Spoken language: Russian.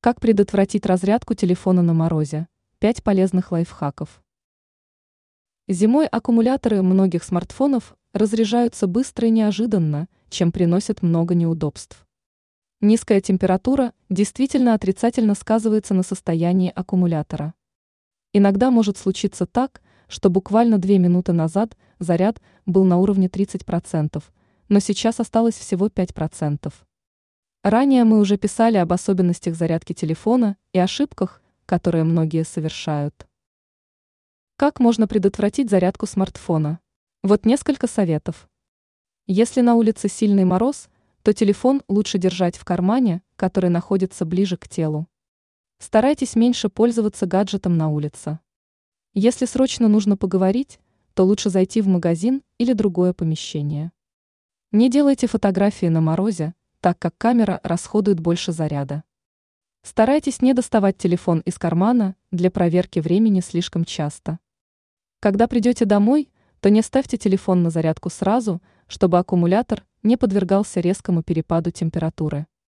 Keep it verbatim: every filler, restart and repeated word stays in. Как предотвратить разрядку телефона на морозе? пять полезных лайфхаков. Зимой аккумуляторы многих смартфонов разряжаются быстро и неожиданно, чем приносят много неудобств. Низкая температура действительно отрицательно сказывается на состоянии аккумулятора. Иногда может случиться так, что буквально две минуты назад заряд был на уровне тридцать процентов, но сейчас осталось всего пять процентов. Ранее мы уже писали об особенностях зарядки телефона и ошибках, которые многие совершают. Как можно предотвратить зарядку смартфона? Вот несколько советов. Если на улице сильный мороз, то телефон лучше держать в кармане, который находится ближе к телу. Старайтесь меньше пользоваться гаджетом на улице. Если срочно нужно поговорить, то лучше зайти в магазин или другое помещение. Не делайте фотографии на морозе, так как камера расходует больше заряда. Старайтесь не доставать телефон из кармана для проверки времени слишком часто. Когда придете домой, то не ставьте телефон на зарядку сразу, чтобы аккумулятор не подвергался резкому перепаду температуры.